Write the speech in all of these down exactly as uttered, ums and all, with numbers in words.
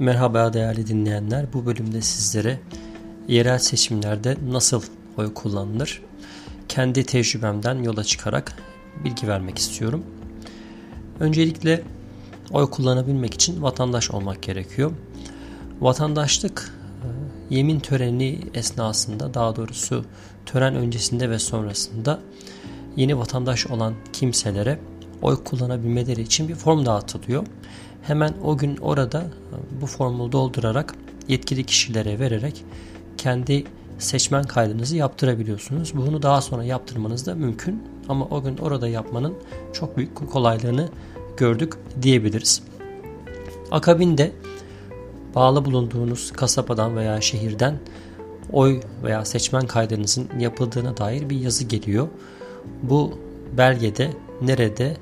Merhaba değerli dinleyenler. Bu bölümde sizlere yerel seçimlerde nasıl oy kullanılır, kendi tecrübemden yola çıkarak bilgi vermek istiyorum. Öncelikle oy kullanabilmek için vatandaş olmak gerekiyor. Vatandaşlık yemin töreni esnasında, daha doğrusu tören öncesinde ve sonrasında yeni vatandaş olan kimselere oy kullanabilmeleri için bir form dağıtılıyor. Hemen o gün orada bu formu doldurarak yetkili kişilere vererek kendi seçmen kaydınızı yaptırabiliyorsunuz. Bunu daha sonra yaptırmanız da mümkün ama o gün orada yapmanın çok büyük kolaylığını gördük diyebiliriz. Akabinde bağlı bulunduğunuz kasabadan veya şehirden oy veya seçmen kaydınızın yapıldığına dair bir yazı geliyor. Bu belgede nerede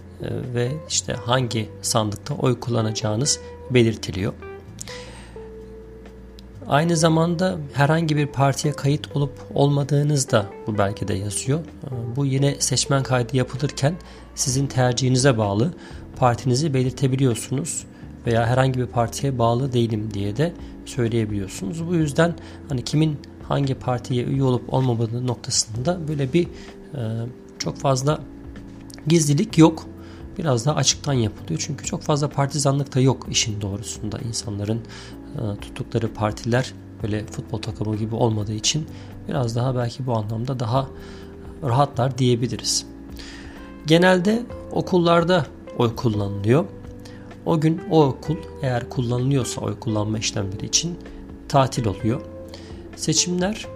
ve işte hangi sandıkta oy kullanacağınız belirtiliyor. Aynı zamanda herhangi bir partiye kayıt olup olmadığınız da bu belgede yazıyor. Bu yine seçmen kaydı yapılırken sizin tercihinize bağlı partinizi belirtebiliyorsunuz veya herhangi bir partiye bağlı değilim diye de söyleyebiliyorsunuz. Bu yüzden hani kimin hangi partiye üye olup olmadığı noktasında böyle bir çok fazla gizlilik yok. Biraz daha açıktan yapılıyor. Çünkü çok fazla partizanlık da yok işin doğrusunda. İnsanların e, tuttukları partiler böyle futbol takımı gibi olmadığı için biraz daha belki bu anlamda daha rahatlar diyebiliriz. Genelde okullarda oy kullanılıyor. O gün o okul eğer kullanılıyorsa oy kullanma işlemleri için tatil oluyor. Seçimler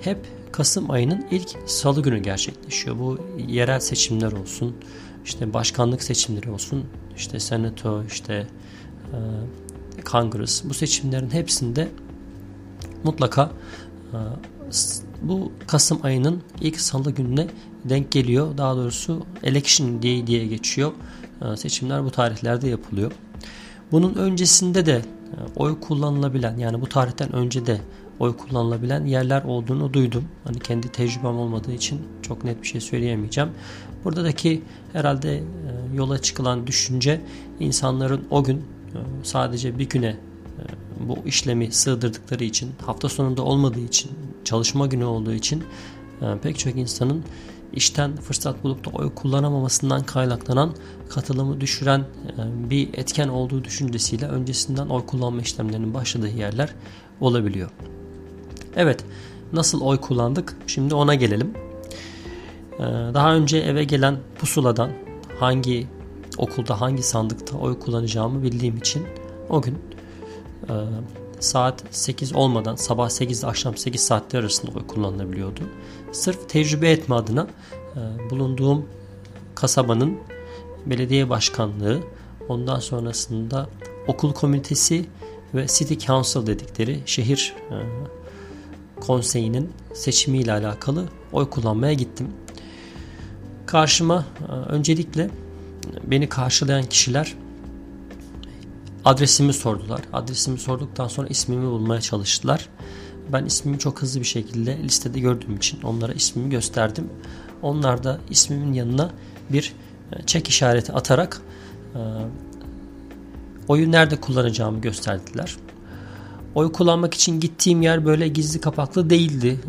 hep Kasım ayının ilk salı günü gerçekleşiyor. Bu yerel seçimler olsun, işte başkanlık seçimleri olsun, işte senato, işte e, kongres. Bu seçimlerin hepsinde mutlaka e, bu Kasım ayının ilk salı gününe denk geliyor. Daha doğrusu election diye diye geçiyor. E, seçimler bu tarihlerde yapılıyor. Bunun öncesinde de e, oy kullanılabilen, yani bu tarihten önce de oy kullanılabilen yerler olduğunu duydum. Hani kendi tecrübem olmadığı için çok net bir şey söyleyemeyeceğim. Buradaki herhalde yola çıkılan düşünce insanların o gün sadece bir güne bu işlemi sığdırdıkları için, hafta sonunda olmadığı için, çalışma günü olduğu için pek çok insanın işten fırsat bulup da oy kullanamamasından kaynaklanan, katılımı düşüren bir etken olduğu düşüncesiyle öncesinden oy kullanma işlemlerinin başladığı yerler olabiliyor. Evet, nasıl oy kullandık? Şimdi ona gelelim. Daha önce eve gelen pusuladan hangi okulda, hangi sandıkta oy kullanacağımı bildiğim için o gün saat sekiz olmadan, sabah sekiz ile akşam sekiz saatleri arasında oy kullanılabiliyordu. Sırf tecrübe etme adına bulunduğum kasabanın belediye başkanlığı, ondan sonrasında okul komitesi ve City Council dedikleri şehir konseyinin seçimiyle alakalı oy kullanmaya gittim. Karşıma öncelikle beni karşılayan kişiler adresimi sordular. Adresimi sorduktan sonra ismimi bulmaya çalıştılar. Ben ismimi çok hızlı bir şekilde listede gördüğüm için onlara ismimi gösterdim. Onlar da ismimin yanına bir çek işareti atarak oyu nerede kullanacağımı gösterdiler. Oy kullanmak için gittiğim yer böyle gizli kapaklı değildi.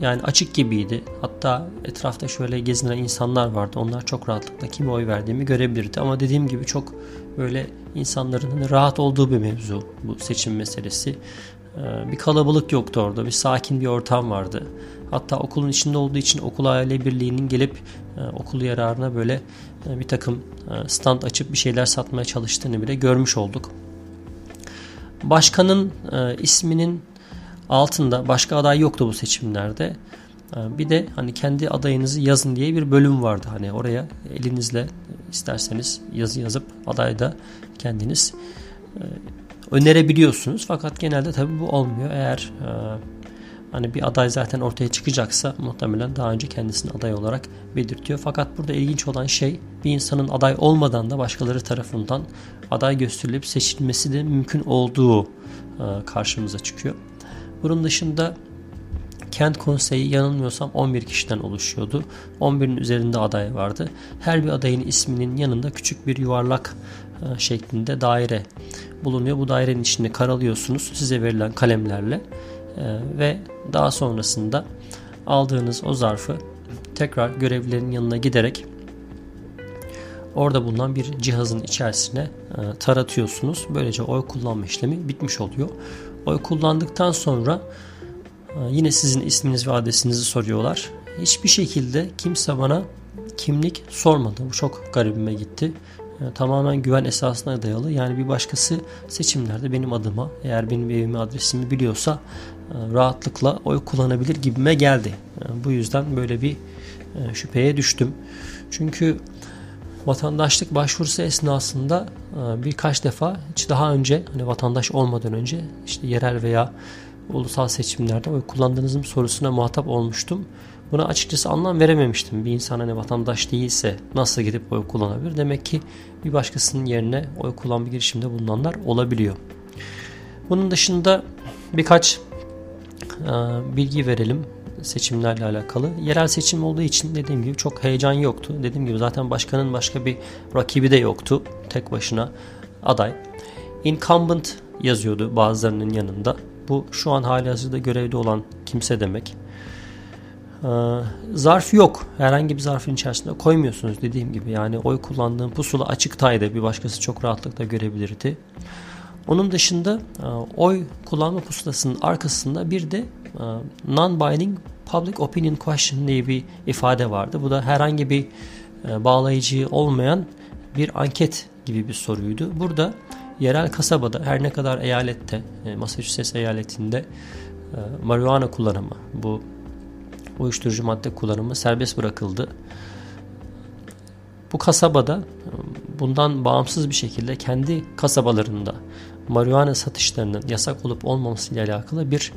Yani açık gibiydi. Hatta etrafta şöyle gezinen insanlar vardı. Onlar çok rahatlıkla kime oy verdiğimi görebilirdi. Ama dediğim gibi çok böyle insanların rahat olduğu bir mevzu bu seçim meselesi. Bir kalabalık yoktu orada. Bir sakin bir ortam vardı. Hatta okulun içinde olduğu için okul aile birliğinin gelip okul yararına böyle bir takım stand açıp bir şeyler satmaya çalıştığını bile görmüş olduk. Başkanın e, isminin altında başka aday yoktu bu seçimlerde. E, bir de hani kendi adayınızı yazın diye bir bölüm vardı. Hani oraya elinizle isterseniz yazı yazıp aday da kendiniz e, önerebiliyorsunuz. Fakat genelde tabii bu olmuyor. Eğer e, hani bir aday zaten ortaya çıkacaksa muhtemelen daha önce kendisini aday olarak belirtiyor. Fakat burada ilginç olan şey, bir insanın aday olmadan da başkaları tarafından aday gösterilip seçilmesi de mümkün olduğu karşımıza çıkıyor. Bunun dışında Kent konseyi yanılmıyorsam on bir kişiden oluşuyordu. on birin üzerinde aday vardı. Her bir adayın isminin yanında küçük bir yuvarlak şeklinde daire bulunuyor. Bu dairenin içinde karalıyorsunuz size verilen kalemlerle ve daha sonrasında aldığınız o zarfı tekrar görevlilerin yanına giderek orada bulunan bir cihazın içerisine taratıyorsunuz. Böylece oy kullanma işlemi bitmiş oluyor. Oy kullandıktan sonra yine sizin isminiz ve adresinizi soruyorlar. Hiçbir şekilde kimse bana kimlik sormadı. Bu çok garibime gitti. Tamamen güven esasına dayalı. Yani bir başkası seçimlerde benim adıma, eğer benim evimi, adresimi biliyorsa rahatlıkla oy kullanabilir gibime geldi. Bu yüzden böyle bir şüpheye düştüm. Çünkü vatandaşlık başvurusu esnasında birkaç defa hiç daha önce, hani vatandaş olmadan önce işte yerel veya ulusal seçimlerde oy kullandınız mı sorusuna muhatap olmuştum. Buna açıkçası anlam verememiştim. Bir insan hani vatandaş değilse nasıl gidip oy kullanabilir? Demek ki bir başkasının yerine oy kullanma girişiminde bulunanlar olabiliyor. Bunun dışında birkaç bilgi verelim seçimlerle alakalı. Yerel seçim olduğu için dediğim gibi çok heyecan yoktu. Dediğim gibi zaten başkanın başka bir rakibi de yoktu. Tek başına aday. Incumbent yazıyordu bazılarının yanında. Bu şu an halihazırda görevde olan kimse demek. Zarf yok. Herhangi bir zarfın içerisine koymuyorsunuz dediğim gibi. Yani oy kullandığım pusula açıktaydı. Bir başkası çok rahatlıkla görebilirdi. Onun dışında oy kullanma pusulasının arkasında bir de non-binding public opinion question diye bir ifade vardı. Bu da herhangi bir bağlayıcı olmayan bir anket gibi bir soruydu. Burada yerel kasabada, her ne kadar eyalette, Massachusetts eyaletinde marijuana kullanımı, bu uyuşturucu madde kullanımı serbest bırakıldı. Bu kasabada bundan bağımsız bir şekilde kendi kasabalarında marijuana satışlarının yasak olup olmaması ile alakalı bir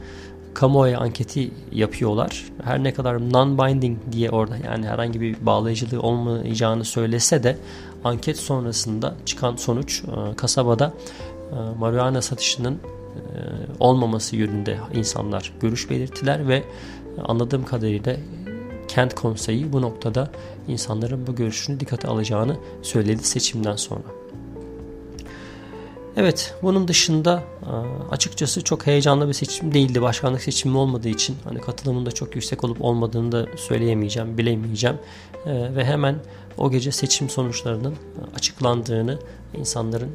kamuoyu anketi yapıyorlar. Her ne kadar non-binding diye orada, yani herhangi bir bağlayıcılığı olmayacağını söylese de anket sonrasında çıkan sonuç kasabada marijuana satışının olmaması yönünde insanlar görüş belirttiler ve anladığım kadarıyla Kent Konseyi bu noktada insanların bu görüşünü dikkate alacağını söyledi seçimden sonra. Evet, bunun dışında açıkçası çok heyecanlı bir seçim değildi. Başkanlık seçimi olmadığı için hani katılımın da çok yüksek olup olmadığını da söyleyemeyeceğim, bilemeyeceğim. Ve hemen o gece seçim sonuçlarının açıklandığını insanların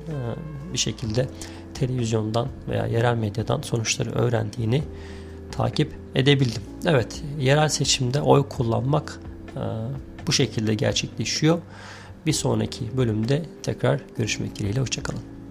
bir şekilde televizyondan veya yerel medyadan sonuçları öğrendiğini takip edebildim. Evet, yerel seçimde oy kullanmak bu şekilde gerçekleşiyor. Bir sonraki bölümde tekrar görüşmek dileğiyle. Hoşçakalın.